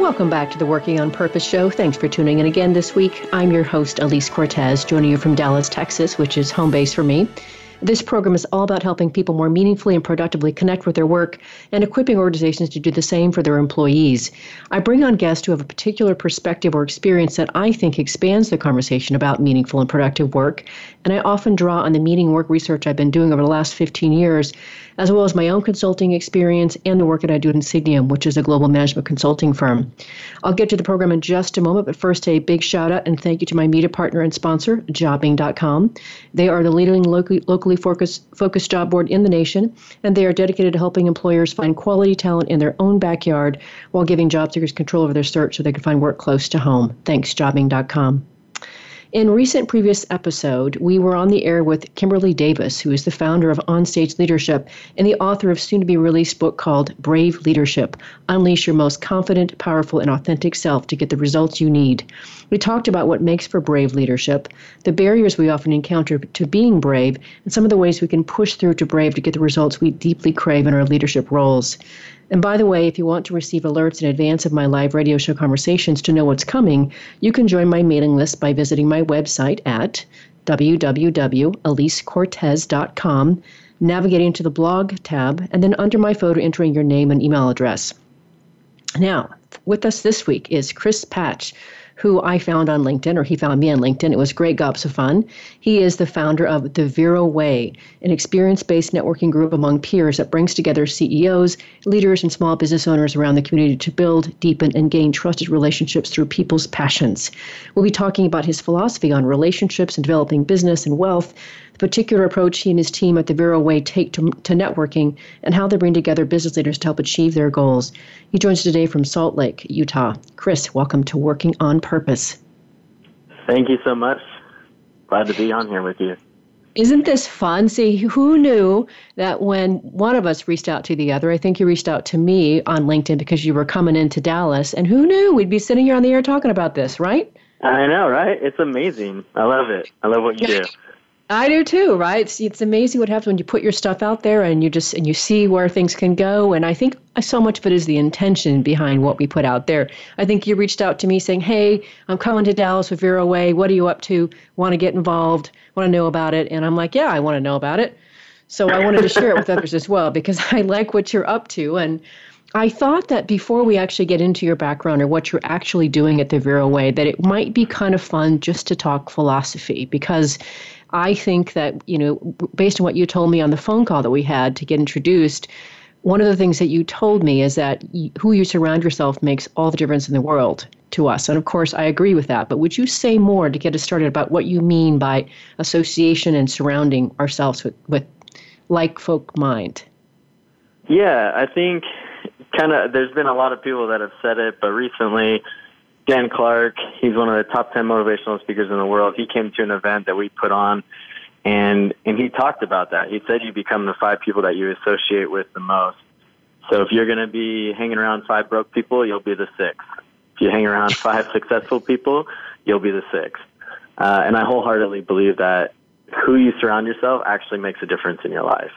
Welcome back to the Working on Purpose show. Thanks for tuning in again this week. I'm your host, Elise Cortez, joining you from Dallas, Texas, which is home base for me. This program is all about helping people more meaningfully and productively connect with their work and equipping organizations to do the same for their employees. I bring on guests who have a particular perspective or experience that I think expands the conversation about meaningful and productive work, and I often draw on the meaning work research I've been doing over the last 15 years, as well as my own consulting experience and the work that I do at Insignium, which is a global management consulting firm. I'll get to the program in just a moment, but first a big shout out and thank you to my media partner and sponsor, Jobbing.com. They are the leading locally focused job board in the nation, and they are dedicated to helping employers find quality talent in their own backyard while giving job seekers control over their search so they can find work close to home. Thanks, Jobbing.com. In recent previous episode, we were on the air with Kimberly Davis, who is the founder of Onstage Leadership and the author of soon-to-be-released book called Brave Leadership, Unleash Your Most Confident, Powerful, and Authentic Self to Get the Results You Need. We talked about what makes for brave leadership, the barriers we often encounter to being brave, and some of the ways we can push through to brave to get the results we deeply crave in our leadership roles. And by the way, if you want to receive alerts in advance of my live radio show conversations to know what's coming, you can join my mailing list by visiting my website at www.elisecortez.com, navigating to the blog tab, and then under my photo entering your name and email address. Now, with us this week is Chris Patch, who I found on LinkedIn, or he found me on LinkedIn. It was great gobs of fun. He is the founder of The Vero Way, an experience-based networking group among peers that brings together CEOs, leaders, and small business owners around the community to build, deepen, and gain trusted relationships through people's passions. We'll be talking about his philosophy on relationships and developing business and wealth, the particular approach he and his team at The Vero Way take to networking, and how they bring together business leaders to help achieve their goals. He joins today from Salt Lake, Utah. Chris, welcome to Working on Purpose. Thank you so much. Glad to be on here with you. Isn't this fun? See, who knew that when one of us reached out to the other? I think you reached out to me on LinkedIn because you were coming into Dallas, and who knew we'd be sitting here on the air talking about this, right? I know, right? It's amazing. I love it. I love what you do. I do too, right? It's amazing what happens when you put your stuff out there and you see where things can go. And I think so much of it is the intention behind what we put out there. I think you reached out to me saying, "Hey, I'm coming to Dallas with Vero Way. What are you up to? Want to get involved? Want to know about it?" And I'm like, "Yeah, I want to know about it." So I wanted to share it with others as well because I like what you're up to. And I thought that before we actually get into your background or what you're actually doing at the Vero Way, that it might be kind of fun just to talk philosophy, because I think that, based on what you told me on the phone call that we had to get introduced, one of the things that you told me is that who you surround yourself makes all the difference in the world to us. And of course, I agree with that. But would you say more to get us started about what you mean by association and surrounding ourselves with like folk mind? Yeah, I think there's been a lot of people that have said it, but recently Dan Clark, he's one of the top 10 motivational speakers in the world. He came to an event that we put on, and he talked about that. He said you become the 5 people that you associate with the most. So if you're going to be hanging around 5 broke people, you'll be the 6th. If you hang around 5 successful people, you'll be the 6th. And I wholeheartedly believe that who you surround yourself actually makes a difference in your life,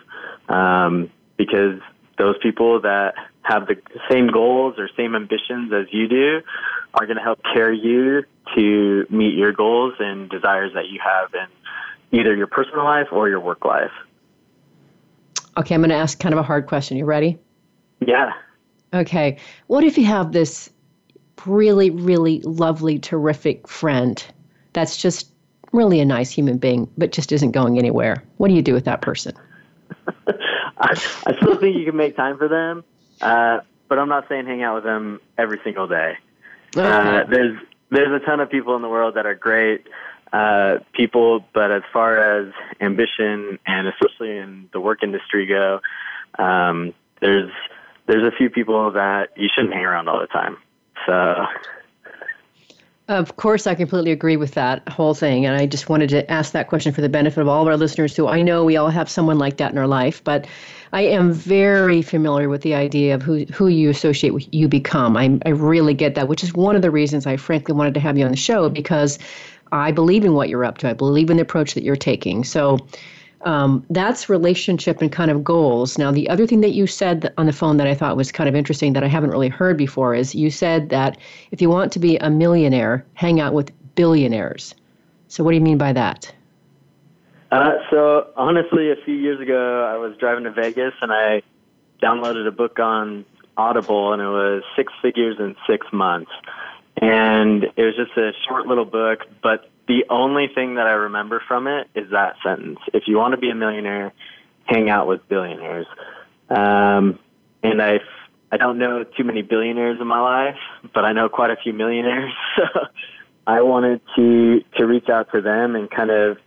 because those people that have the same goals or same ambitions as you do are going to help carry you to meet your goals and desires that you have in either your personal life or your work life. Okay, I'm going to ask kind of a hard question. You ready? Yeah. Okay. What if you have this really, really lovely, terrific friend that's just really a nice human being, but just isn't going anywhere? What do you do with that person? I still think you can make time for them, but I'm not saying hang out with them every single day. Okay. There's a ton of people in the world that are great people, but as far as ambition and especially in the work industry go, there's a few people that you shouldn't hang around all the time. So Of course, I completely agree with that whole thing. And I just wanted to ask that question for the benefit of all of our listeners who I know we all have someone like that in our life. But I am very familiar with the idea of who you associate with, you become. I really get that, which is one of the reasons I frankly wanted to have you on the show, because I believe in what you're up to. I believe in the approach that you're taking. So that's relationship and kind of goals. Now, the other thing that you said on the phone that I thought was kind of interesting that I haven't really heard before is you said that if you want to be a millionaire, hang out with billionaires. So what do you mean by that? So honestly, a few years ago, I was driving to Vegas and I downloaded a book on Audible, and it was Six Figures in 6 Months. And it was just a short little book, but the only thing that I remember from it is that sentence. If you want to be a millionaire, hang out with billionaires. And I don't know too many billionaires in my life, but I know quite a few millionaires. So I wanted to reach out to them and kind of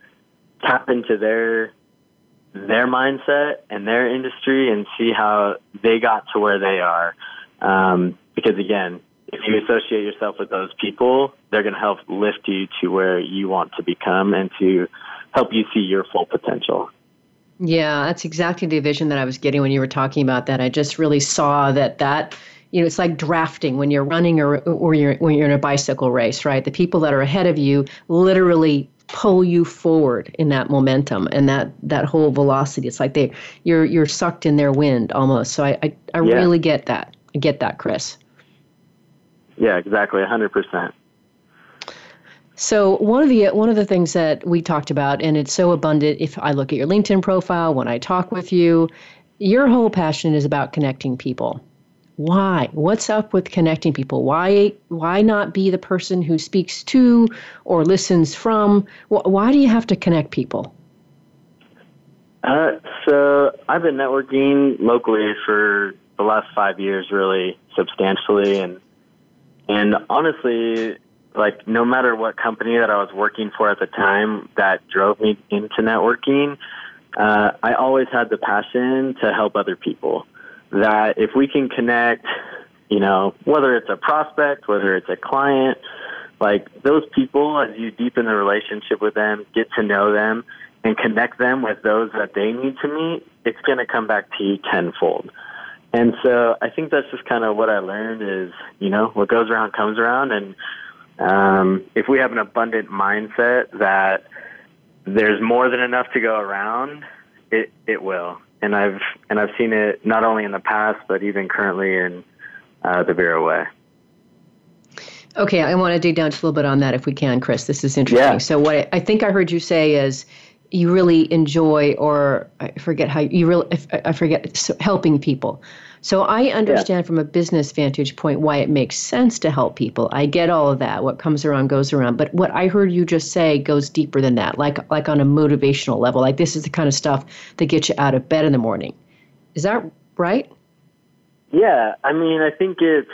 tap into their mindset and their industry and see how they got to where they are. Because again, if you associate yourself with those people, they're going to help lift you to where you want to become and to help you see your full potential. Yeah, that's exactly the vision that I was getting when you were talking about that. I just really saw that you know, it's like drafting when you're running or when you're in a bicycle race, right? The people that are ahead of you literally pull you forward in that momentum and that whole velocity. It's like you're sucked in their wind almost. So I yeah. Really get that. I get that, Chris. Yeah, exactly, 100%. So one of the things that we talked about, and it's so abundant, if I look at your LinkedIn profile, when I talk with you, your whole passion is about connecting people. Why? What's up with connecting people? Why not be the person who speaks to or listens from? Why do you have to connect people? So I've been networking locally for the last 5 years, really substantially, And honestly, like no matter what company that I was working for at the time that drove me into networking, I always had the passion to help other people. That if we can connect, you know, whether it's a prospect, whether it's a client, like those people, as you deepen the relationship with them, get to know them, and connect them with those that they need to meet, it's going to come back to you tenfold. And so I think that's just kind of what I learned is, you know, what goes around comes around. And if we have an abundant mindset that there's more than enough to go around, it will. And I've seen it not only in the past, but even currently in the Vero Way. Okay, I want to dig down just a little bit on that if we can, Chris. This is interesting. Yeah. So what I think I heard you say is, you really enjoy, or helping people. So I understand from a business vantage point why it makes sense to help people. I get all of that. What comes around goes around. But what I heard you just say goes deeper than that, like on a motivational level. Like this is the kind of stuff that gets you out of bed in the morning. Is that right? Yeah. I mean, I think it's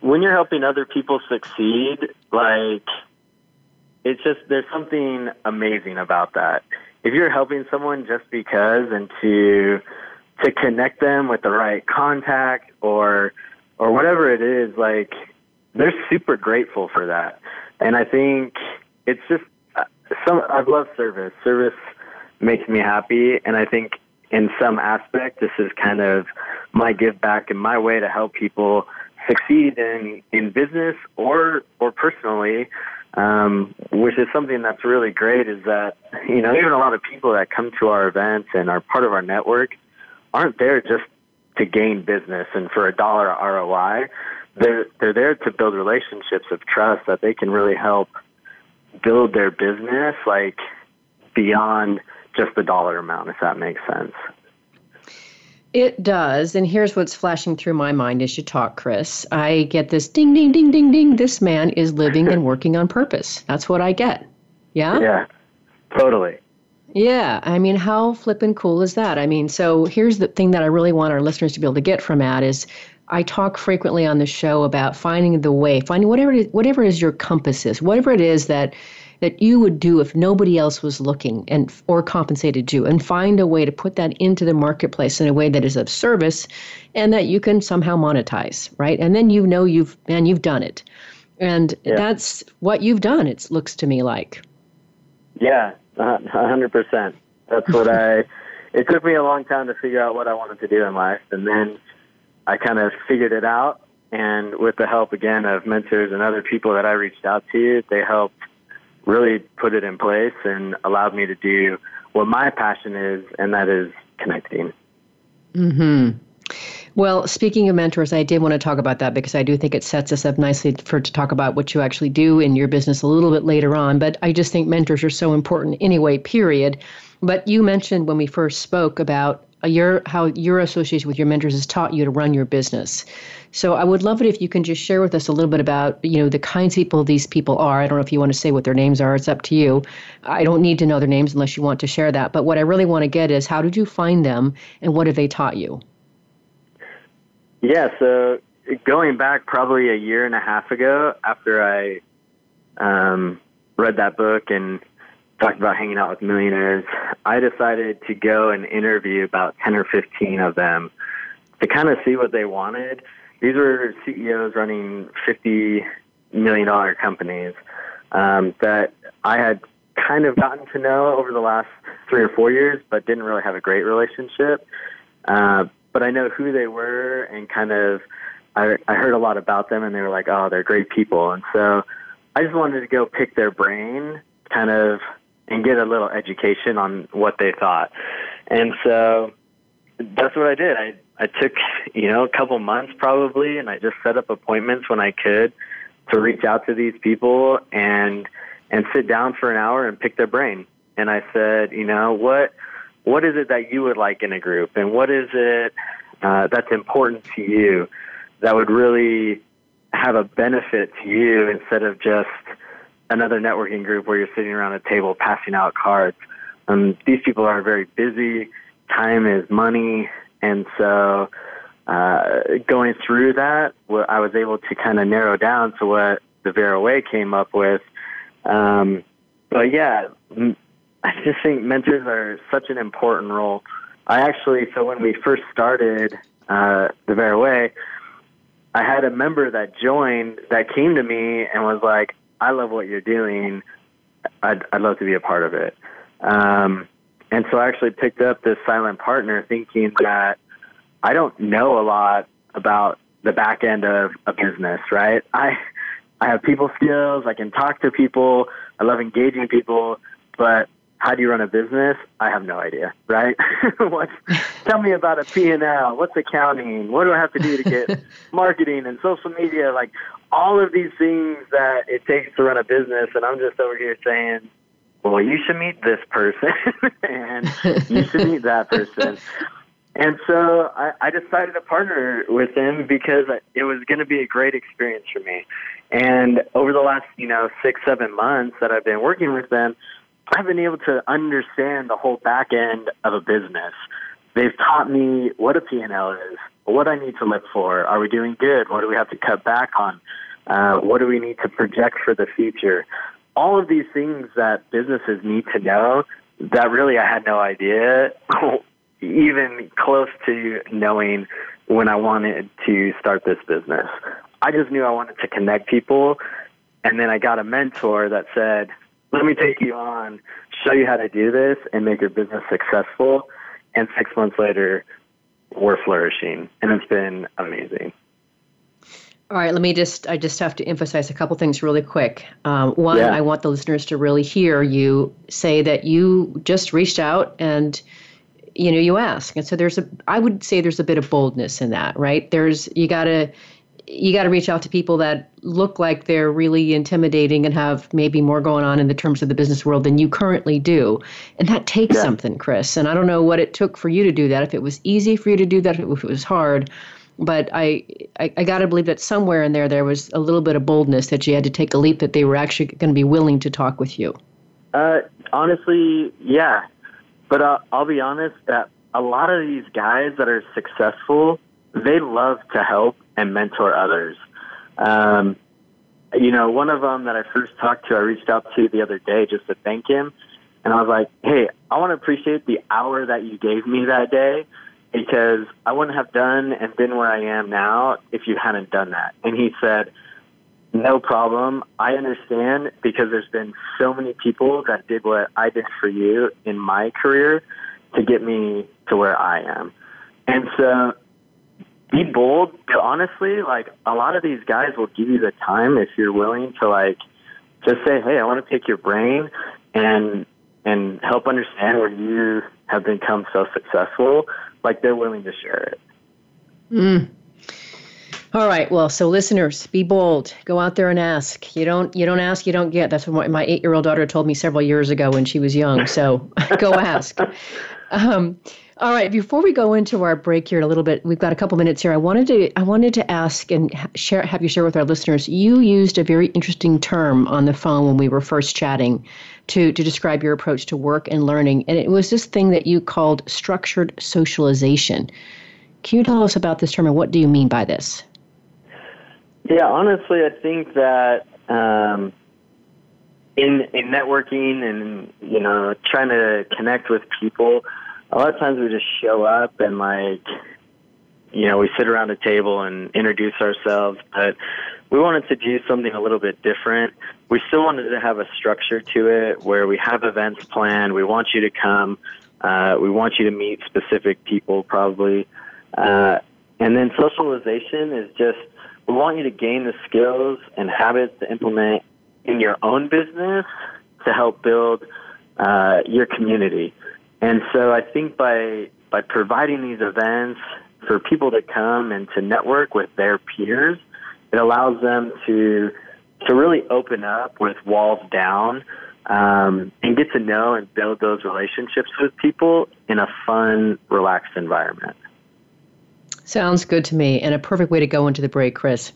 when you're helping other people succeed, like – it's just there's something amazing about that. If you're helping someone just because and to connect them with the right contact or whatever it is, like they're super grateful for that. And I think it's just I love service. Service makes me happy, and I think in some aspect this is kind of my give back and my way to help people succeed in business or personally. Which is something that's really great is that, you know, even a lot of people that come to our events and are part of our network aren't there just to gain business and for $1 ROI. They're there to build relationships of trust that they can really help build their business, like beyond just the dollar amount, if that makes sense. It does, and here's what's flashing through my mind as you talk, Chris. I get this ding, ding, ding, ding, ding. This man is living and working on purpose. That's what I get. Yeah? Yeah, totally. Yeah, I mean, how flippin' cool is that? I mean, so here's the thing that I really want our listeners to be able to get from that is I talk frequently on the show about finding the way, finding whatever it is your compass is, whatever it is that you would do if nobody else was looking and or compensated you, and find a way to put that into the marketplace in a way that is of service and that you can somehow monetize, right? And then you know you've done it. And that's what you've done, it looks to me like. Yeah, 100%. That's what it took me a long time to figure out what I wanted to do in life. And then I kind of figured it out. And with the help, again, of mentors and other people that I reached out to, they helped really put it in place and allowed me to do what my passion is, and that is connecting. Mm-hmm. Well, speaking of mentors, I did want to talk about that because I do think it sets us up nicely to talk about what you actually do in your business a little bit later on. But I just think mentors are so important anyway, period. But you mentioned when we first spoke about how your association with your mentors has taught you to run your business. So I would love it if you can just share with us a little bit about, the kinds of people these people are. I don't know if you want to say what their names are. It's up to you. I don't need to know their names unless you want to share that. But what I really want to get is, how did you find them and what have they taught you? Yeah, so going back probably a year and a half ago, after I read that book and talked about hanging out with millionaires, I decided to go and interview about 10 or 15 of them to kind of see what they wanted. These were CEOs running $50 million companies that I had kind of gotten to know over the last 3 or 4 years, but didn't really have a great relationship. But I know who they were, and kind of I heard a lot about them, and they were like, oh, they're great people. And so I just wanted to go pick their brain kind of and get a little education on what they thought. And so that's what I did. I took, a couple months probably, and I just set up appointments when I could to reach out to these people and sit down for an hour and pick their brain. And I said, what is it that you would like in a group? And what is it that's important to you that would really have a benefit to you instead of just another networking group where you're sitting around a table passing out cards? These people are very busy. Time is money. And so going through that, I was able to kind of narrow down to what the Vero Way came up with. But yeah, I just think mentors are such an important role. So when we first started the Vero Way, I had a member that joined that came to me and was like, I love what you're doing. I'd love to be a part of it. And so I actually picked up this silent partner thinking that I don't know a lot about the back end of a business, right? I have people skills. I can talk to people. I love engaging people. But how do you run a business? I have no idea, right? Tell me about a P&L. What's accounting? What do I have to do to get marketing and social media? Like all of these things that it takes to run a business. And I'm just over here saying, well, you should meet this person and you should meet that person. And so I decided to partner with him because it was going to be a great experience for me. And over the last, 6-7 months that I've been working with them, I've been able to understand the whole back end of a business. They've taught me what a P&L is, what I need to look for. Are we doing good? What do we have to cut back on? What do we need to project for the future? All of these things that businesses need to know that really I had no idea, even close to knowing when I wanted to start this business. I just knew I wanted to connect people. And then I got a mentor that said, let me take you on, show you how to do this, and make your business successful. And 6 months later, we're flourishing. And it's been amazing. All right, I just have to emphasize a couple things really quick. One, I want the listeners to really hear you say that you just reached out and you ask. And so I would say there's a bit of boldness in that, right? You got to reach out to people that look like they're really intimidating and have maybe more going on in the terms of the business world than you currently do. And that takes something, Chris. And I don't know what it took for you to do that, if it was easy for you to do that, if it was hard. But I got to believe that somewhere in there was a little bit of boldness that you had to take a leap that they were actually going to be willing to talk with you. Honestly, yeah. But I'll be honest that a lot of these guys that are successful, they love to help and mentor others. One of them that I first talked to, I reached out to the other day just to thank him. And I was like, hey, I want to appreciate the hour that you gave me that day, because I wouldn't have done and been where I am now if you hadn't done that. And he said, No problem. I understand, because there's been so many people that did what I did for you in my career to get me to where I am. And so be bold. Honestly, like, a lot of these guys will give you the time if you're willing to, like, just say, hey, I want to pick your brain and help understand where you have become so successful. Like, they're willing to share it. Mm. All right. Well, so listeners, be bold. Go out there and ask. You don't ask, you don't get. That's what my 8-year-old daughter told me several years ago when she was young. So go ask. All right. Before we go into our break here in a little bit, we've got a couple minutes here. I wanted to ask and have you share with our listeners. You used a very interesting term on the phone when we were first chatting to describe your approach to work and learning, and it was this thing that you called structured socialization. Can you tell us about this term, and what do you mean by this? Yeah, honestly, I think that in networking and, you know, trying to connect with people, a lot of times we just show up and, like, you know, we sit around a table and introduce ourselves, but we wanted to do something a little bit different. We still wanted to have a structure to it where we have events planned. We want you to come. We want you to meet specific people, probably. And then socialization is just, we want you to gain the skills and habits to implement in your own business to help build your community. And so I think by providing these events for people to come and to network with their peers, it allows them to really open up with walls down and get to know and build those relationships with people in a fun, relaxed environment. Sounds good to me, and a perfect way to go into the break, Chris.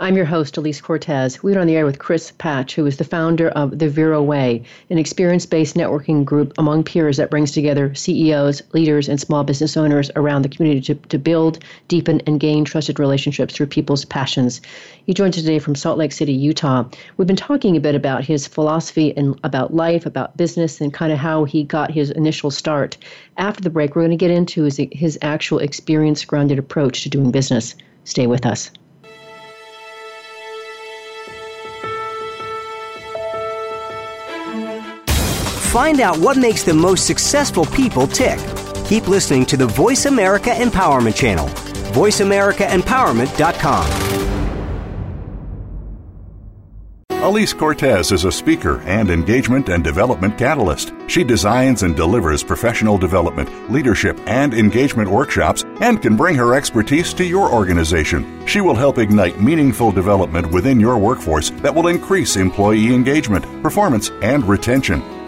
I'm your host, Elise Cortez. We're on the air with Chris Patch, who is the founder of The Vero Way, an experience-based networking group among peers that brings together CEOs, leaders, and small business owners around the community to build, deepen, and gain trusted relationships through people's passions. He joins us today from Salt Lake City, Utah. We've been talking a bit about his philosophy and about life, about business, and kind of how he got his initial start. After the break, we're going to get into his actual experience-grounded approach to doing business. Stay with us. Find out what makes the most successful people tick. Keep listening to the Voice America Empowerment Channel, voiceamericaempowerment.com. Elise Cortez is a speaker and engagement and development catalyst. She designs and delivers professional development, leadership, and engagement workshops and can bring her expertise to your organization. She will help ignite meaningful development within your workforce that will increase employee engagement, performance, and retention.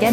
Get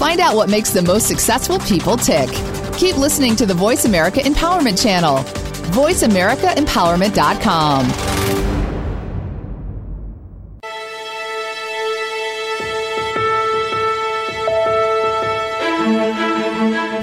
Find out what makes the most successful people tick. Keep listening to the Voice America Empowerment Channel, voiceamericaempowerment.com.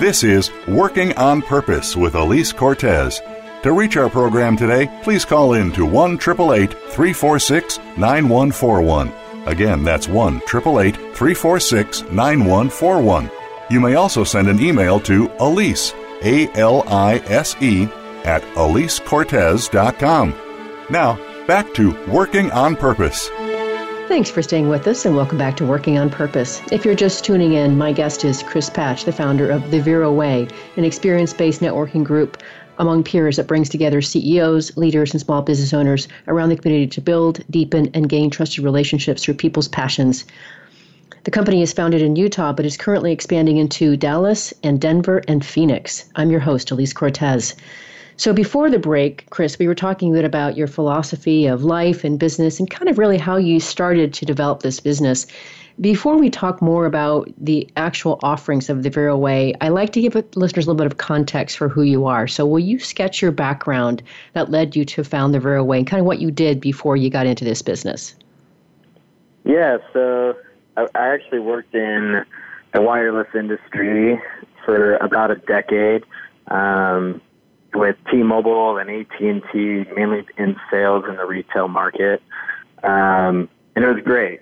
This is Working on Purpose with Elise Cortez. To reach our program today, please call in to 1-888-346-9141. Again, that's 1-888-346-9141. You may also send an email to Elise, A-L-I-S-E, at EliseCortez.com. Now, back to Working on Purpose. Thanks for staying with us, and welcome back to Working on Purpose. If you're just tuning in, my guest is Chris Patch, the founder of The Vero Way, an experience-based networking group among peers that brings together CEOs, leaders, and small business owners around the community to build, deepen, and gain trusted relationships through people's passions. The company is founded in Utah, but is currently expanding into Dallas and Denver and Phoenix. I'm your host, Elise Cortez. So before the break, Chris, we were talking a bit about your philosophy of life and business and kind of really how you started to develop this business. Before we talk more about the actual offerings of The Vero Way, I like to give listeners a little bit of context for who you are. So will you sketch your background that led you to found The Vero Way and kind of what you did before you got into this business? Yeah, so I actually worked in the wireless industry for about a decade. With T-Mobile and AT&T, mainly in sales in the retail market. And it was great.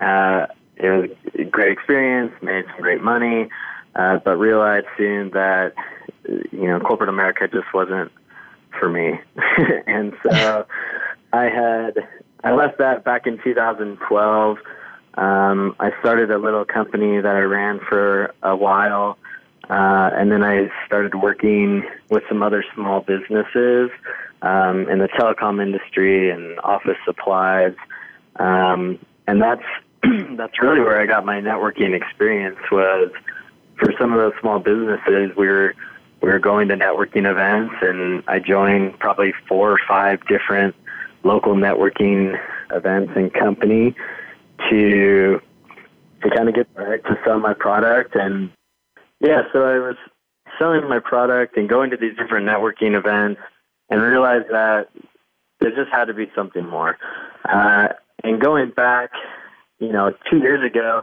It was a great experience, made some great money, but realized soon that, corporate America just wasn't for me. And so I left that back in 2012. I started a little company that I ran for a while. And then I started working with some other small businesses in the telecom industry and office supplies. And that's really where I got my networking experience, was for some of those small businesses. We were going to networking events, and I joined probably 4 or 5 different local networking events and company to kind of get to sell my product. And yeah, so I was selling my product and going to these different networking events and realized that there just had to be something more. And going back, 2 years ago,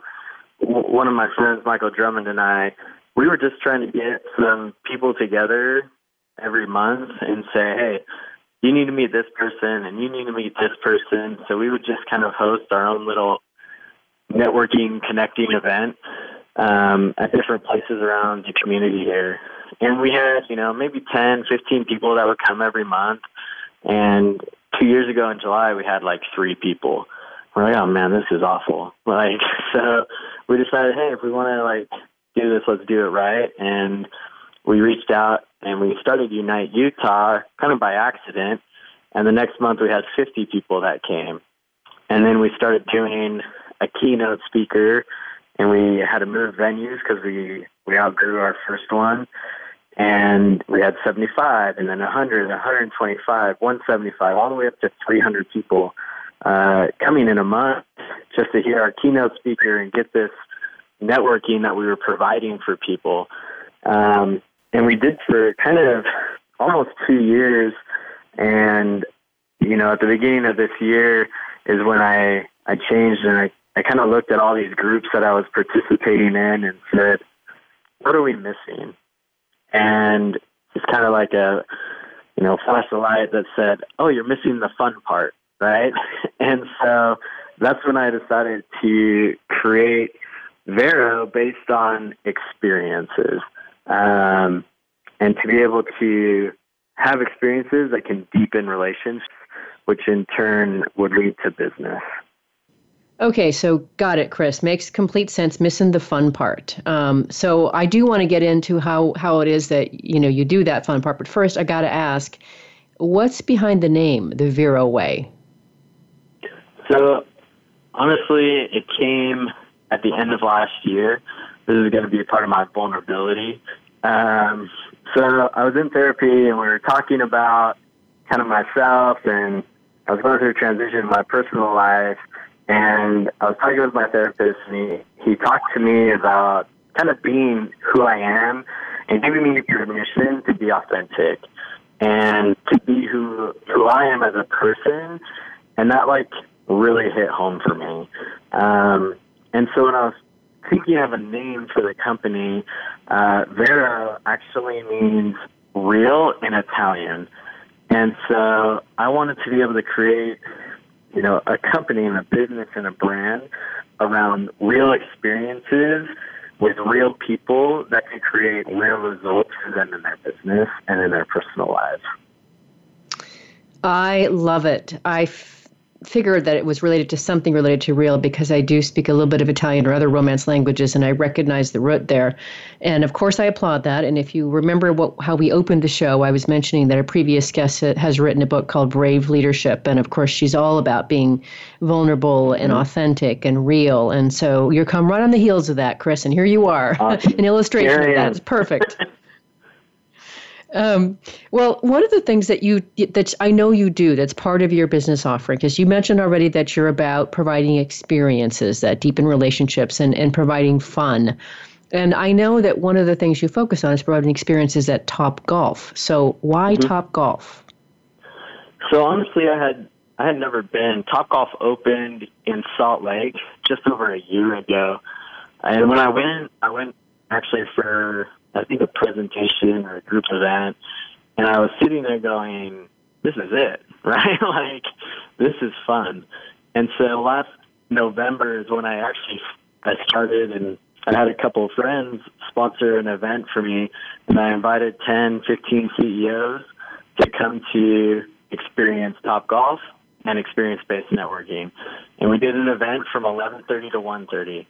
one of my friends, Michael Drummond, and I, we were just trying to get some people together every month and say, hey, you need to meet this person and you need to meet this person. So we would just kind of host our own little networking, connecting event at different places around the community here. And we had, maybe 10, 15 people that would come every month. And 2 years ago in July, we had like 3 people. We're like, oh man, this is awful. So we decided, hey, if we want to do this, let's do it right. And we reached out and we started Unite Utah kind of by accident. And the next month we had 50 people that came. And then we started doing a keynote speaker, and we had to move venues because we outgrew our first one. And we had 75, and then 100, 125, 175, all the way up to 300 people coming in a month just to hear our keynote speaker and get this networking that we were providing for people. And we did for kind of almost 2 years. And, at the beginning of this year is when I changed, and I kind of looked at all these groups that I was participating in and said, what are we missing? And it's kind of like a, flash of light that said, oh, you're missing the fun part, right? And so that's when I decided to create Vero based on experiences, and to be able to have experiences that can deepen relationships, which in turn would lead to business. Okay, so got it, Chris. Makes complete sense, missing the fun part. So I do want to get into how it is that, you do that fun part. But first, I got to ask, what's behind the name, The Vero Way? So honestly, it came at the end of last year. This is going to be a part of my vulnerability. So I was in therapy, and we were talking about kind of myself, and I was going through a transition in my personal life. And I was talking with my therapist, and he talked to me about kind of being who I am and giving me permission to be authentic and to be who I am as a person. And that really hit home for me. And so when I was thinking of a name for the company, Vero actually means real in Italian. And so I wanted to be able to create you know, a company and a business and a brand around real experiences with real people that can create real results for them in their business and in their personal lives. I love it. I figured that it was related to something related to real, because I do speak a little bit of Italian or other Romance languages, and I recognize the root there. And of course, I applaud that. And if you remember how we opened the show, I was mentioning that a previous guest has written a book called Brave Leadership. And of course, she's all about being vulnerable and authentic and real. And so you come right on the heels of that, Chris. And here you are, an illustration of that. It's perfect. Well, one of the things that I know you do that's part of your business offering, because you mentioned already that you're about providing experiences that deepen relationships and providing fun. And I know that one of the things you focus on is providing experiences at Top Golf. So why Top Golf? So honestly, I had never been. Top Golf opened in Salt Lake just over a year ago. And when I went actually for, I think, a presentation or a group event, and I was sitting there going, this is it, right? Like, this is fun. And so last November is when I started, and I had a couple of friends sponsor an event for me, and I invited 10, 15 CEOs to come to experience Top Golf and experience-based networking. And we did an event from 11:30 to 1:30,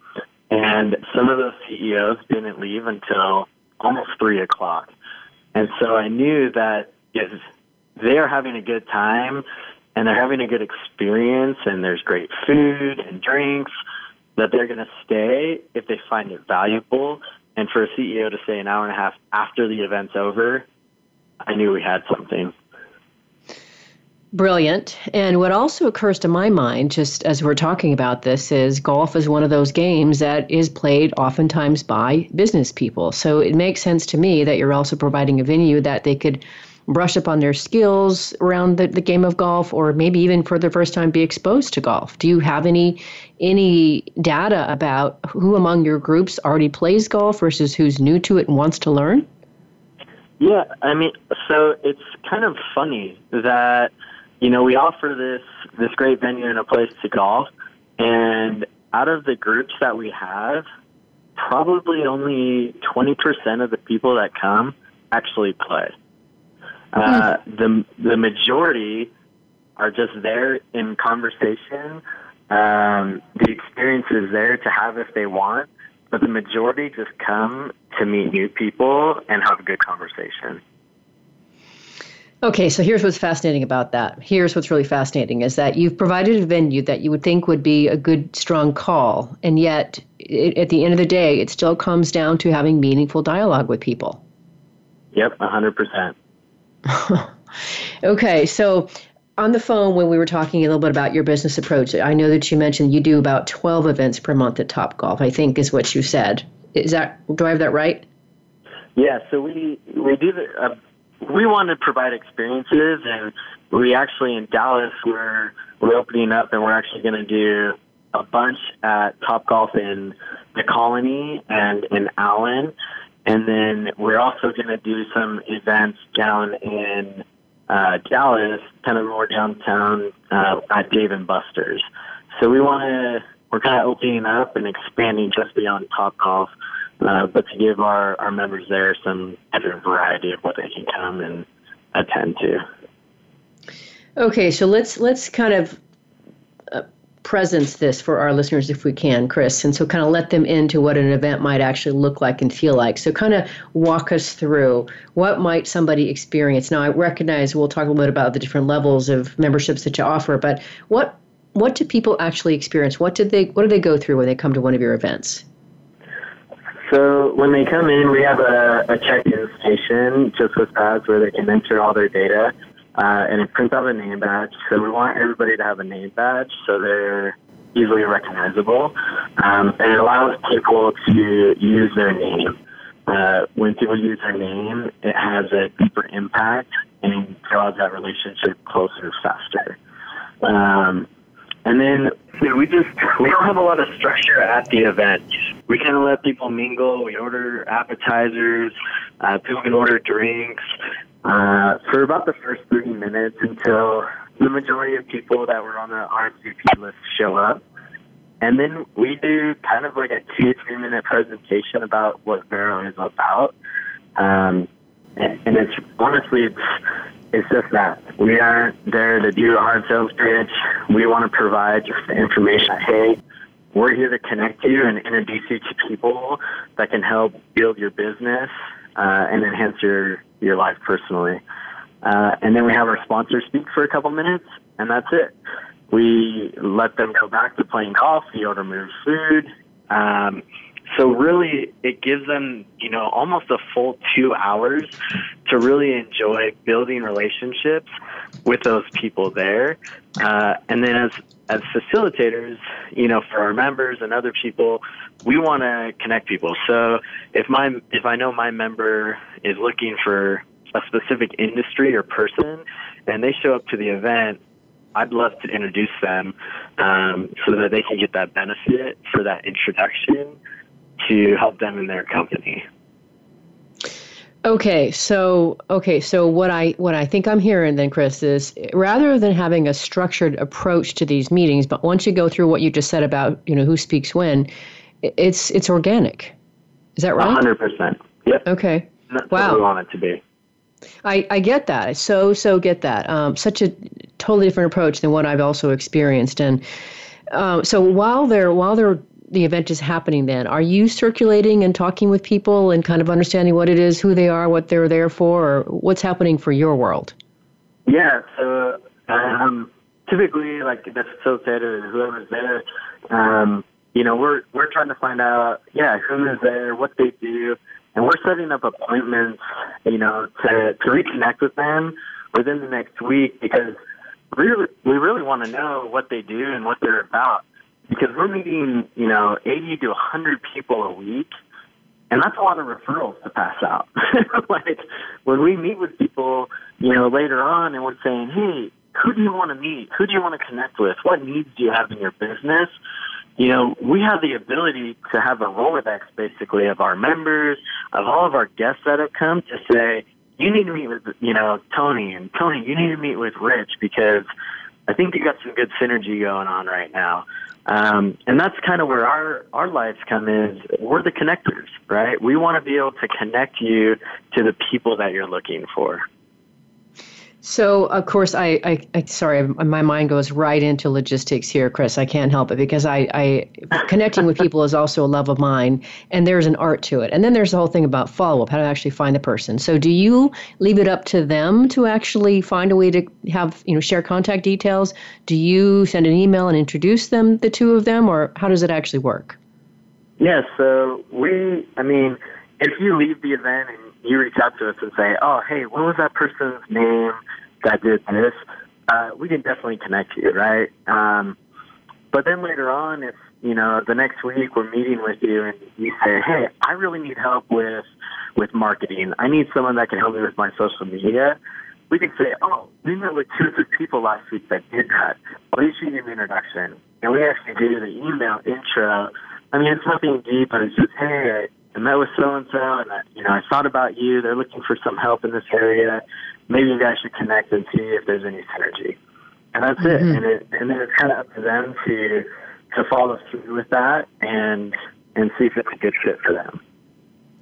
and some of those CEOs didn't leave until almost 3 o'clock. And so I knew that they are having a good time and they're having a good experience, and there's great food and drinks, that they're going to stay if they find it valuable. And for a CEO to stay an hour and a half after the event's over, I knew we had something. Brilliant. And what also occurs to my mind, just as we're talking about this, is golf is one of those games that is played oftentimes by business people. So it makes sense to me that you're also providing a venue that they could brush up on their skills around the game of golf, or maybe even for the first time be exposed to golf. Do you have any data about who among your groups already plays golf versus who's new to it and wants to learn? Yeah, I mean, so it's kind of funny that, you know, we offer this great venue and a place to golf, and out of the groups that we have, probably only 20% of the people that come actually play. The majority are just there in conversation. The experience is there to have if they want, but the majority just come to meet new people and have a good conversation. Okay, so here's what's fascinating about that. Here's what's really fascinating is that you've provided a venue that you would think would be a good, strong call, and yet at the end of the day, it still comes down to having meaningful dialogue with people. Yep, 100%. Okay, so on the phone when we were talking a little bit about your business approach, I know that you mentioned you do about 12 events per month at Top Golf, I think is what you said. Do I have that right? Yeah, so we do the... we want to provide experiences, and we actually in Dallas we're opening up, and we're actually going to do a bunch at Top Golf in the Colony and in Allen, and then we're also going to do some events down in Dallas, kind of more downtown at Dave and Buster's. So we're kind of opening up and expanding just beyond Top Golf. But to give our members there some better variety of what they can come and attend to. Okay, so let's kind of presence this for our listeners if we can, Chris, and so kind of let them into what an event might actually look like and feel like. So kind of walk us through what might somebody experience. Now, I recognize we'll talk a little bit about the different levels of memberships that you offer, but what do people actually experience? What do they go through when they come to one of your events? So when they come in, we have a check-in station just with pads where they can enter all their data, and it prints out a name badge. So we want everybody to have a name badge so they're easily recognizable, and it allows people to use their name. When people use their name, it has a deeper impact and draws that relationship closer faster. And then we don't have a lot of structure at the event. We kind of let people mingle. We order appetizers. People can order drinks for about the first 30 minutes until the majority of people that were on the RSVP list show up. And then we do kind of like a 2 or 3 minute presentation about what Vero is about. And it's honestly, it's just that. We aren't there to do a hard sales pitch. We want to provide just the information. Hey, we're here to connect you and introduce you to people that can help build your business and enhance your life personally. And then we have our sponsor speak for a couple minutes, and that's it. We let them go back to playing golf. We order more food. So really, it gives them, you know, almost a full 2 hours to really enjoy building relationships with those people there. And then as facilitators, you know, for our members and other people, we want to connect people. So if I know my member is looking for a specific industry or person, and they show up to the event, I'd love to introduce them so that they can get that benefit for that introduction to help them in their company. Okay, so what I think I'm hearing then, Chris, is rather than having a structured approach to these meetings, but once you go through what you just said about, you know, who speaks when, it's organic. Is that right? 100%. Yep. Okay. That's wow. What we want it to be. I get that. I so get that. Such a totally different approach than what I've also experienced. And so while the event is happening, then are you circulating and talking with people and kind of understanding what it is, who they are, what they're there for, or what's happening for your world? Yeah. So typically, like the facilitator, whoever's there, you know, we're trying to find out, who is there, what they do. And we're setting up appointments, you know, to reconnect with them within the next week, because we really want to know what they do and what they're about. Because we're meeting, you know, 80 to 100 people a week, and that's a lot of referrals to pass out. Like, when we meet with people, you know, later on, and we're saying, hey, who do you want to meet? Who do you want to connect with? What needs do you have in your business? You know, we have the ability to have a Rolodex, basically, of our members, of all of our guests that have come, to say, you need to meet with, you know, Tony, and Tony, you need to meet with Rich, because I think you got some good synergy going on right now. And that's kind of where our lives come in. We're the connectors, right? We want to be able to connect you to the people that you're looking for. So, of course, I sorry, my mind goes right into logistics here, Chris. I can't help it, because I connecting with people is also a love of mine, and there's an art to it. And then there's the whole thing about follow-up, how to actually find the person. So do you leave it up to them to actually find a way to have, you know, share contact details? Do you send an email and introduce them, the two of them, or how does it actually work? Yeah, so if you leave the event and you reach out to us and say, oh, hey, what was that person's name that did this? We can definitely connect you, right? But then later on, if, you know, the next week we're meeting with you and you say, hey, I really need help with marketing. I need someone that can help me with my social media. We can say, oh, we met with 200 people last week that did that. Please shoot me an introduction. And we actually do the email intro. I mean, it's nothing deep, but it's just, hey, I met with so-and-so, and I thought about you. They're looking for some help in this area. Maybe you guys should connect and see if there's any synergy. And that's mm-hmm. it. And then it's kind of up to them to follow through with that and see if it's a good fit for them.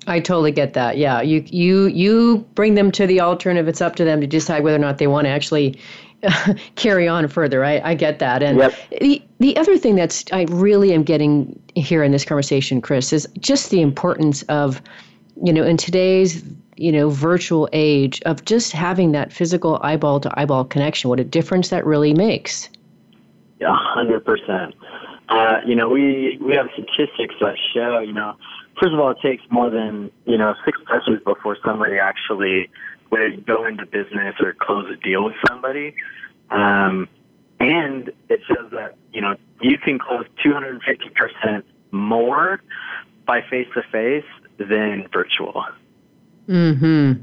I totally get that. Yeah, you bring them to the alternative. It's up to them to decide whether or not they want to actually carry on further. I get that. And yep. The other thing that's I really am getting here in this conversation, Chris, is just the importance of, you know, in today's, you know, virtual age, of just having that physical eyeball to eyeball connection. What a difference that really makes. 100%. You know, we have statistics that show, you know, first of all, it takes more than, you know, 6 sessions before somebody actually would go into business or close a deal with somebody. And it shows that, you know, you can close 250% more by face-to-face than virtual. Mm-hmm.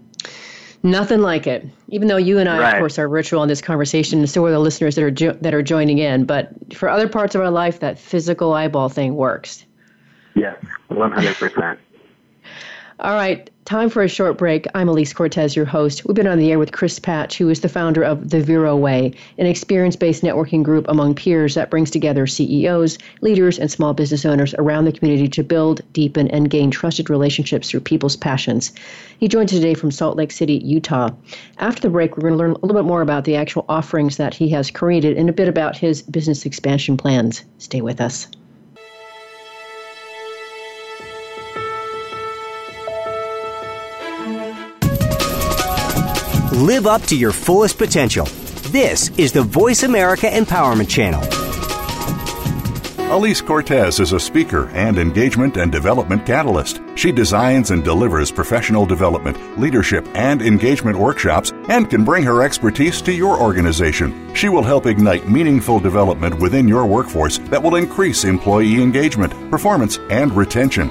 Nothing like it, even though you and I, right. of course, are virtual in this conversation, and so are the listeners that are joining in. But for other parts of our life, that physical eyeball thing works. Yes, 100%. All right, time for a short break. I'm Elise Cortez, your host. We've been on the air with Chris Patch, who is the founder of The Vero Way, an experience-based networking group among peers that brings together CEOs, leaders, and small business owners around the community to build, deepen, and gain trusted relationships through people's passions. He joins today from Salt Lake City, Utah. After the break, we're going to learn a little bit more about the actual offerings that he has created and a bit about his business expansion plans. Stay with us. Live up to your fullest potential. This is the Voice America Empowerment Channel. Elise Cortez is a speaker and engagement and development catalyst. She designs and delivers professional development, leadership, and engagement workshops and can bring her expertise to your organization. She will help ignite meaningful development within your workforce that will increase employee engagement, performance, and retention.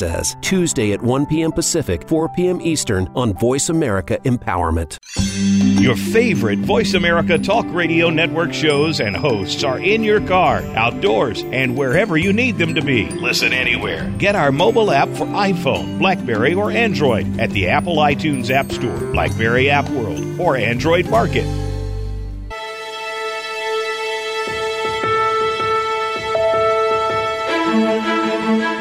Says, Tuesday at 1 p.m. Pacific, 4 p.m. Eastern on Voice America Empowerment. Your favorite Voice America Talk Radio Network shows and hosts are in your car, outdoors, and wherever you need them to be. Listen anywhere. Get our mobile app for iPhone, BlackBerry, or Android at the Apple iTunes App Store, BlackBerry App World, or Android Market.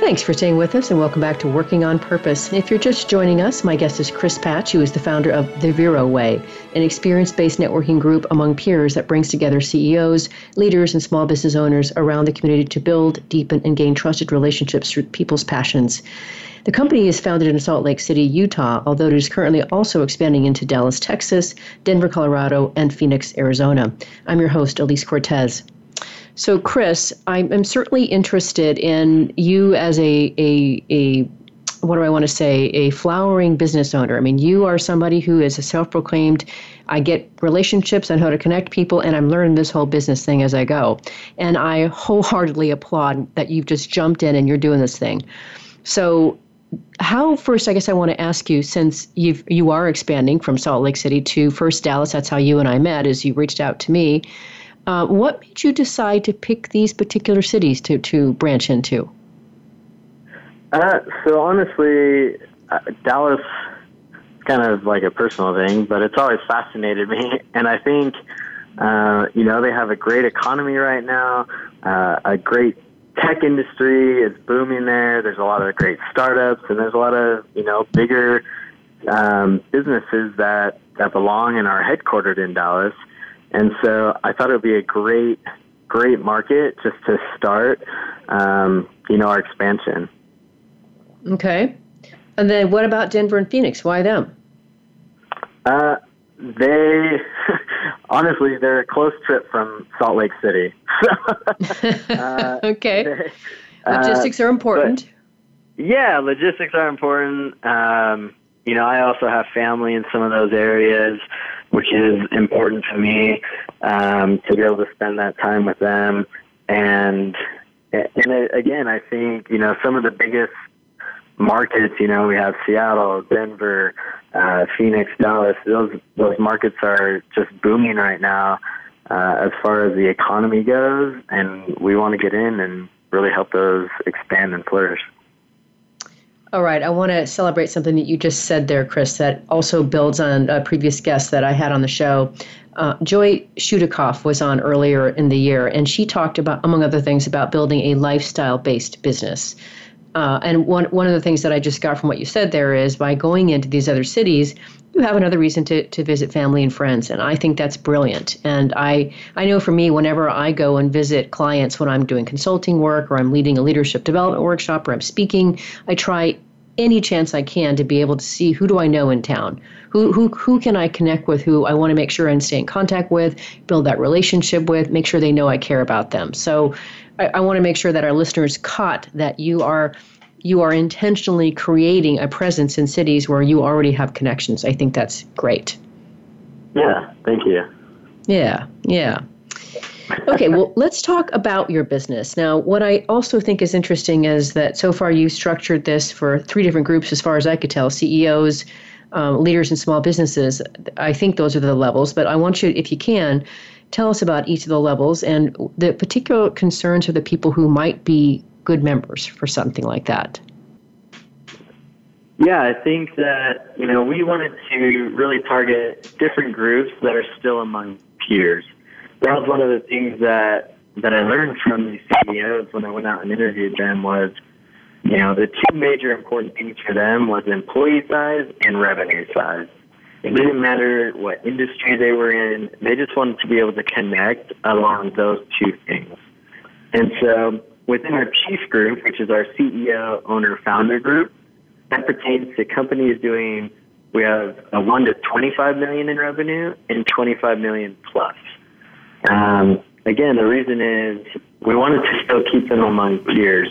Thanks for staying with us and welcome back to Working on Purpose. If you're just joining us, my guest is Chris Patch, who is the founder of The Vero Way, an experience-based networking group among peers that brings together CEOs, leaders, and small business owners around the community to build, deepen, and gain trusted relationships through people's passions. The company is founded in Salt Lake City, Utah, although it is currently also expanding into Dallas, Texas, Denver, Colorado, and Phoenix, Arizona. I'm your host, Elise Cortez. So, Chris, I'm certainly interested in you as a flowering business owner. I mean, you are somebody who is a self-proclaimed, I get relationships on how to connect people, and I'm learning this whole business thing as I go. And I wholeheartedly applaud that you've just jumped in and you're doing this thing. So how, first, I guess I want to ask you, since you are expanding from Salt Lake City to first Dallas, that's how you and I met, is you reached out to me. What made you decide to pick these particular cities to branch into? So honestly, Dallas kind of like a personal thing, but it's always fascinated me. And I think, they have a great economy right now, a great tech industry is booming there. There's a lot of great startups, and there's a lot of, bigger businesses that belong and are headquartered in Dallas. And so I thought it would be a great, great market just to start, our expansion. Okay. And then what about Denver and Phoenix? Why them? They, honestly, they're a close trip from Salt Lake City. Okay. Logistics are important. Yeah, logistics are important. I also have family in some of those areas, which is important to me, to be able to spend that time with them. And again, I think, some of the biggest markets, we have Seattle, Denver, Phoenix, Dallas. Those markets are just booming right now, as far as the economy goes. And we want to get in and really help those expand and flourish. All right. I want to celebrate something that you just said there, Chris, that also builds on a previous guest that I had on the show. Joy Shudikoff was on earlier in the year, and she talked about, among other things, about building a lifestyle-based business. And one of the things that I just got from what you said there is by going into these other cities, you have another reason to visit family and friends. And I think that's brilliant. And I know for me, whenever I go and visit clients when I'm doing consulting work or I'm leading a leadership development workshop or I'm speaking, I try any chance I can to be able to see who do I know in town, who can I connect with, who I want to make sure I'm staying in contact with, build that relationship with, make sure they know I care about them. So I want to make sure that our listeners caught that you are intentionally creating a presence in cities where you already have connections. I think that's great. Yeah, thank you. Yeah. Okay, well, let's talk about your business. Now, what I also think is interesting is that so far you've structured this for three different groups as far as I could tell, CEOs, leaders in small businesses. I think those are the levels, but I want you, if you can, tell us about each of the levels and the particular concerns of the people who might be good members for something like that. Yeah, I think that, we wanted to really target different groups that are still among peers. That was one of the things that I learned from these CEOs when I went out and interviewed them was, the two major important things for them was employee size and revenue size. It didn't matter what industry they were in. They just wanted to be able to connect along those two things. And so within our chief group, which is our CEO, owner, founder group, that pertains to companies doing, we have a 1 to 25 million in revenue and 25 million plus. Again, the reason is we wanted to still keep them among peers.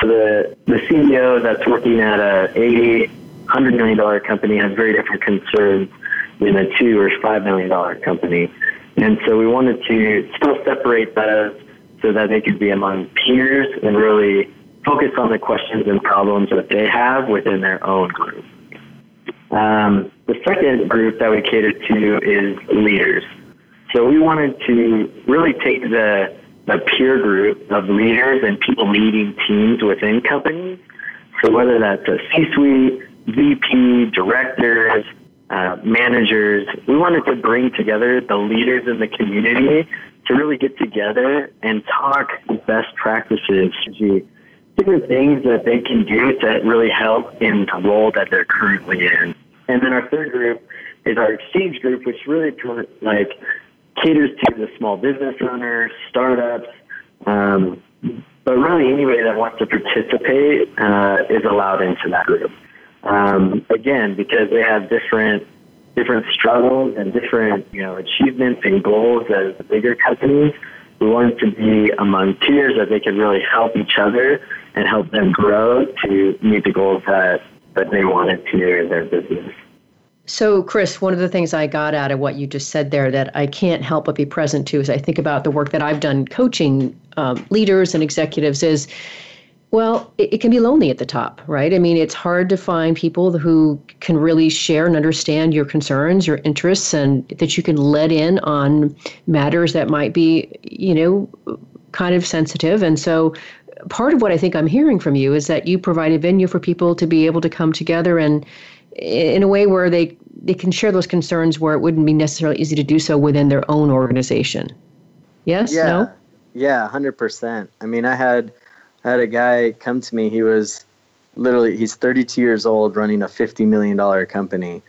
So the CEO that's working at a $80, $100 million company has very different concerns than a $2 or $5 million company. And so we wanted to still separate those so that they could be among peers and really focus on the questions and problems that they have within their own group. The second group that we cater to is leaders. So we wanted to really take the peer group of leaders and people leading teams within companies. So whether that's a C-suite, VP, directors, managers, we wanted to bring together the leaders in the community to really get together and talk best practices, different things that they can do to really help in the role that they're currently in. And then our third group is our exchange group, which really caters to the small business owners, startups, but really anybody that wants to participate is allowed into that group. Again, because they have different struggles and different achievements and goals as bigger companies, we wanted to be among peers that they could really help each other and help them grow to meet the goals that they wanted to in their business. So, Chris, one of the things I got out of what you just said there that I can't help but be present to as I think about the work that I've done coaching leaders and executives is, well, it can be lonely at the top, right? I mean, it's hard to find people who can really share and understand your concerns, your interests, and that you can let in on matters that might be, kind of sensitive. And so part of what I think I'm hearing from you is that you provide a venue for people to be able to come together and in a way where they can share those concerns where it wouldn't be necessarily easy to do so within their own organization. Yes? Yeah. No? Yeah, 100%. I mean, I had a guy come to me. He was he's 32 years old running a $50 million company.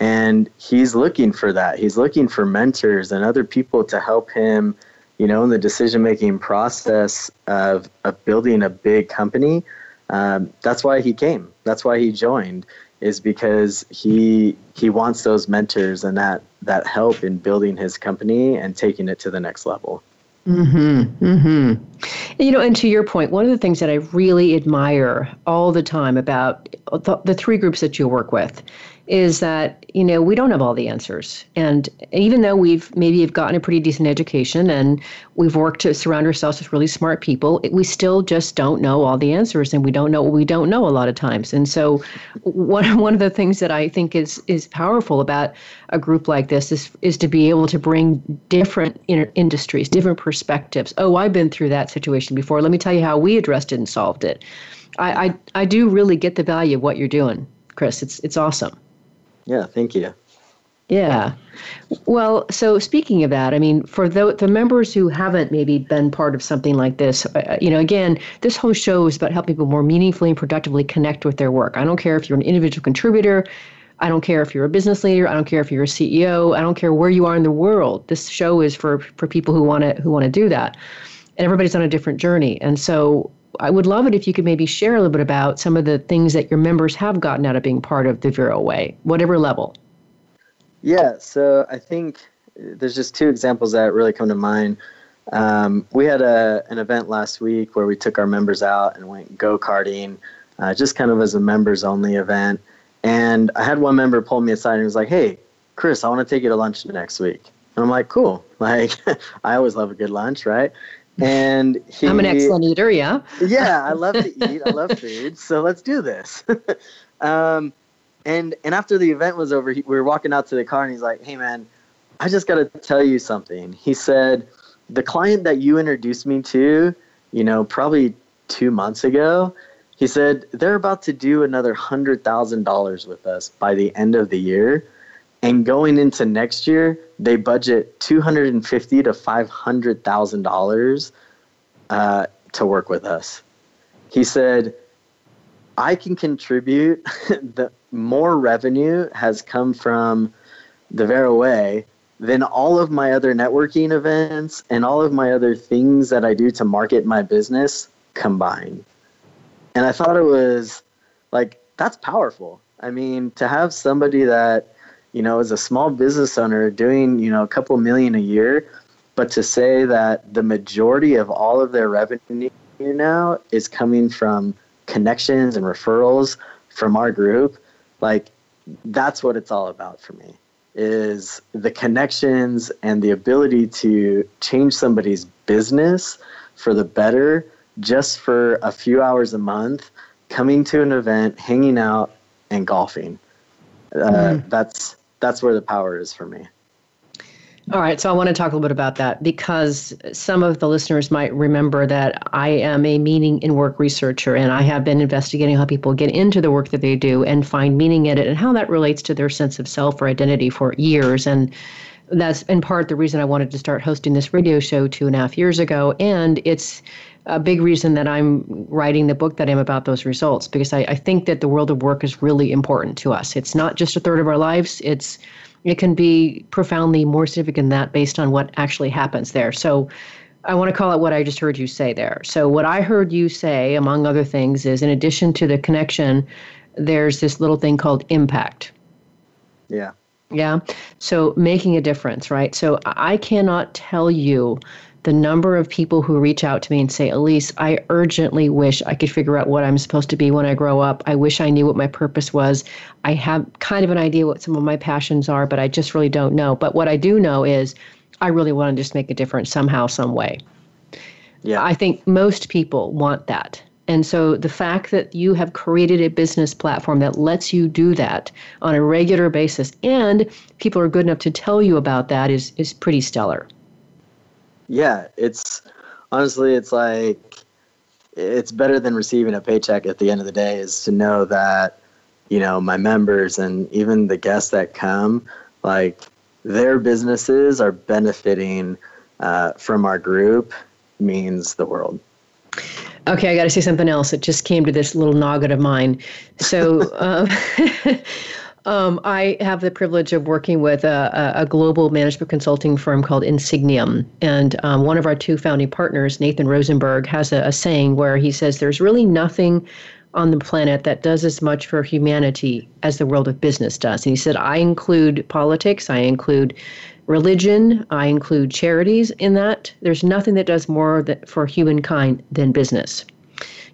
And he's looking for that. He's looking for mentors and other people to help him, in the decision-making process of building a big company. That's why he came. That's why he joined. Is because he wants those mentors and that help in building his company and taking it to the next level. Mm-hmm. Mm-hmm. And to your point, one of the things that I really admire all the time about the three groups that you work with is that, we don't have all the answers. And even though we've gotten a pretty decent education and we've worked to surround ourselves with really smart people, we still just don't know all the answers and we don't know what we don't know a lot of times. And so one of the things that I think is powerful about a group like this is to be able to bring different industries, different perspectives. Oh, I've been through that situation before. Let me tell you how we addressed it and solved it. I do really get the value of what you're doing, Chris. It's awesome. Yeah, thank you. Yeah. Well, so speaking of that, I mean, for the members who haven't maybe been part of something like this, again, this whole show is about helping people more meaningfully and productively connect with their work. I don't care if you're an individual contributor. I don't care if you're a business leader. I don't care if you're a CEO. I don't care where you are in the world. This show is for people who want to do that. And everybody's on a different journey. And so I would love it if you could maybe share a little bit about some of the things that your members have gotten out of being part of the Vero Way, whatever level. Yeah, so I think there's just two examples that really come to mind. We had an event last week where we took our members out and went go-karting, just kind of as a members-only event. And I had one member pull me aside and was like, "Hey, Chris, I want to take you to lunch next week." And I'm like, "Cool." Like, I always love a good lunch, right? And I'm an excellent eater, yeah. Yeah, I love to eat. I love food. So let's do this. And after the event was over, we were walking out to the car, and he's like, "Hey, man, I just got to tell you something." He said, "The client that you introduced me to, probably 2 months ago," he said, "they're about to do another $100,000 with us by the end of the year. And going into next year, they budget $250,000 to $500,000 to work with us." He said, "I can contribute." More revenue has come from the Vero Way than all of my other networking events and all of my other things that I do to market my business combined. And I thought it was like, that's powerful. I mean, to have somebody that, is a small business owner doing, a couple million a year, but to say that the majority of all of their revenue now is coming from connections and referrals from our group. Like, that's what it's all about for me, is the connections and the ability to change somebody's business for the better just for a few hours a month, coming to an event, hanging out, and golfing. That's where the power is for me. All right, so I want to talk a little bit about that, because some of the listeners might remember that I am a meaning in work researcher, and I have been investigating how people get into the work that they do and find meaning in it and how that relates to their sense of self or identity for years. And that's in part the reason I wanted to start hosting this radio show 2.5 years ago. And it's a big reason that I'm writing the book that I'm about those results, because I think that the world of work is really important to us. It's not just a third of our lives. It can be profoundly more significant than that based on what actually happens there. So I want to call it what I just heard you say there. So what I heard you say, among other things, is in addition to the connection, there's this little thing called impact. Yeah. Yeah. So making a difference, right? So I cannot tell you the number of people who reach out to me and say, "Elise, I urgently wish I could figure out what I'm supposed to be when I grow up. I wish I knew what my purpose was. I have kind of an idea what some of my passions are, but I just really don't know. But what I do know is I really want to just make a difference somehow, some way." Yeah. I think most people want that. And so the fact that you have created a business platform that lets you do that on a regular basis, and people are good enough to tell you about that, is pretty stellar. Yeah, it's honestly, it's like, it's better than receiving a paycheck at the end of the day, is to know that, my members and even the guests that come, like, their businesses are benefiting from our group, means the world. Okay, I got to say something else. It just came to this little nugget of mine. So I have the privilege of working with a global management consulting firm called Insignium. And one of our two founding partners, Nathan Rosenberg, has a saying where he says, "There's really nothing on the planet that does as much for humanity as the world of business does." And he said, "I include politics, I include religion, I include charities in that. There's nothing that does more for humankind than business."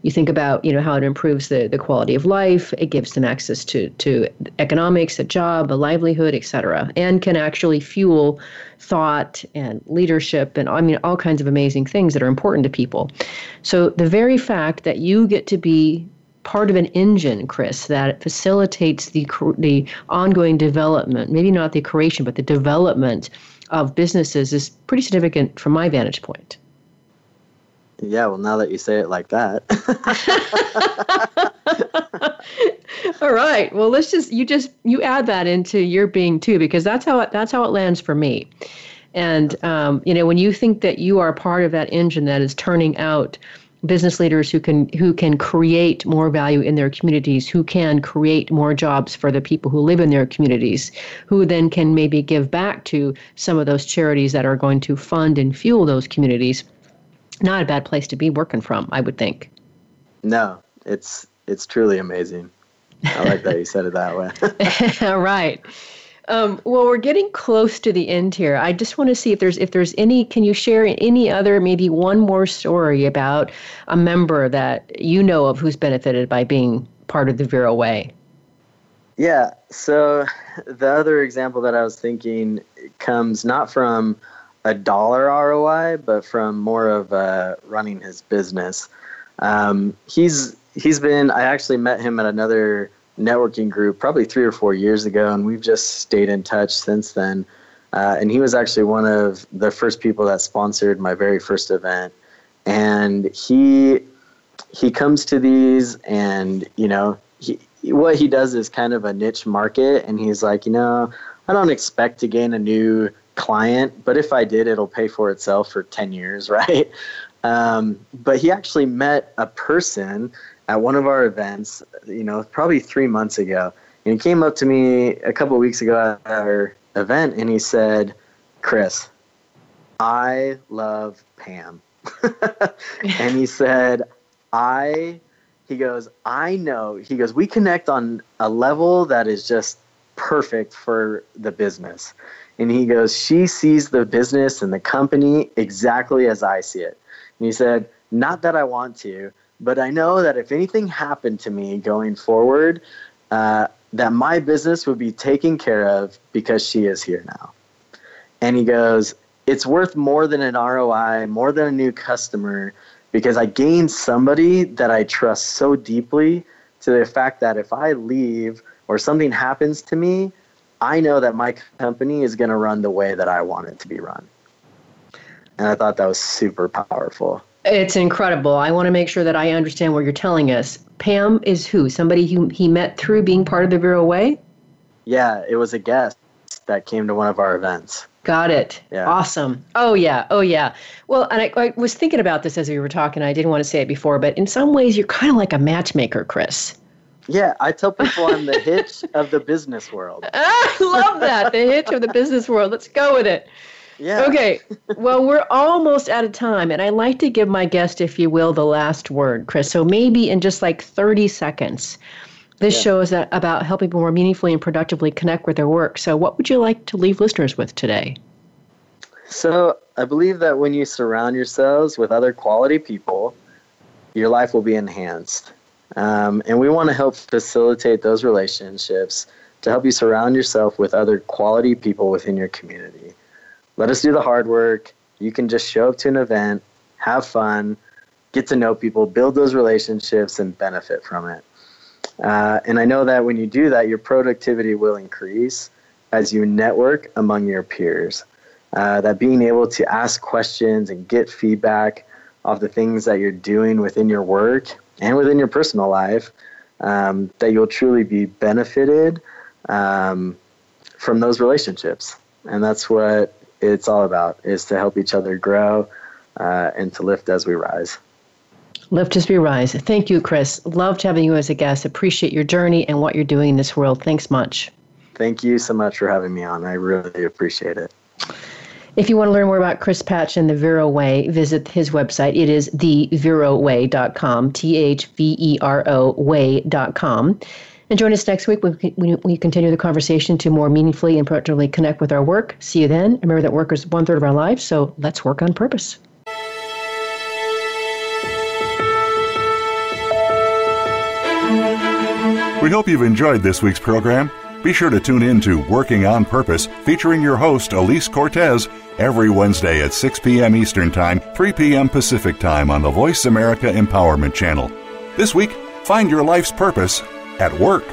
You think about, how it improves the quality of life. It gives them access to economics, a job, a livelihood, et cetera, and can actually fuel thought and leadership and, all kinds of amazing things that are important to people. So the very fact that you get to be part of an engine, Chris, that facilitates the ongoing development, maybe not the creation, but the development of businesses, is pretty significant from my vantage point. Yeah, well, now that you say it like that. All right. Well, let's you add that into your being too, because that's how it lands for me. And, when you think that you are part of that engine that is turning out business leaders who can create more value in their communities, who can create more jobs for the people who live in their communities, who then can maybe give back to some of those charities that are going to fund and fuel those communities. Not a bad place to be working from, I would think. No, it's truly amazing. I like that you said it that way. All right. Well, we're getting close to the end here. I just want to see if there's any, can you share any other, maybe one more story about a member that you know of who's benefited by being part of the Vero Way? Yeah. So the other example that I was thinking comes not from a dollar ROI, but from more of running his business. I actually met him at another networking group probably 3 or 4 years ago, and we've just stayed in touch since then. And he was actually one of the first people that sponsored my very first event. And he comes to these, and what he does is kind of a niche market. And he's like, I don't expect to gain a new client, but if I did, it'll pay for itself for 10 years, right? But he actually met a person at one of our events, probably 3 months ago. And he came up to me a couple of weeks ago at our event, and he said, "Chris, I love Pam." And he said, I know. He goes, "We connect on a level that is just perfect for the business." And he goes, "She sees the business and the company exactly as I see it." And he said, "Not that I want to, but I know that if anything happened to me going forward, that my business would be taken care of because she is here now." And he goes, "It's worth more than an ROI, more than a new customer, because I gained somebody that I trust so deeply to the fact that if I leave or something happens to me, I know that my company is going to run the way that I want it to be run." And I thought that was super powerful. It's incredible. I want to make sure that I understand what you're telling us. Pam is who? Somebody he met through being part of the Vero Way? Yeah, it was a guest that came to one of our events. Got it. Yeah. Awesome. Oh, yeah. Well, and I was thinking about this as we were talking. I didn't want to say it before, but in some ways, you're kind of like a matchmaker, Chris. Yeah, I tell people I'm the hitch of the business world. I love that. The hitch of the business world. Let's go with it. Yeah. Okay. Well, we're almost out of time, and I like to give my guest, if you will, the last word, Chris. So maybe in just like 30 seconds, this show is about helping people more meaningfully and productively connect with their work. So what would you like to leave listeners with today? So I believe that when you surround yourselves with other quality people, your life will be enhanced. And we want to help facilitate those relationships to help you surround yourself with other quality people within your community. Let us do the hard work. You can just show up to an event, have fun, get to know people, build those relationships, and benefit from it. And I know that when you do that, your productivity will increase as you network among your peers. That being able to ask questions and get feedback of the things that you're doing within your work and within your personal life, that you'll truly be benefited from those relationships. And that's what it's all about, is to help each other grow and to lift as we rise. Lift as we rise. Thank you, Chris. Loved having you as a guest. Appreciate your journey and what you're doing in this world. Thanks much. Thank you so much for having me on. I really appreciate it. If you want to learn more about Chris Patch and the Vero Way, visit his website. It is theveroway.com, THVERO way.com. And join us next week when we continue the conversation to more meaningfully and productively connect with our work. See you then. Remember that work is 1/3 of our lives, so let's work on purpose. We hope you've enjoyed this week's program. Be sure to tune in to Working on Purpose, featuring your host, Elise Cortez, every Wednesday at 6 p.m. Eastern Time, 3 p.m. Pacific Time on the Voice America Empowerment Channel. This week, find your life's purpose at work.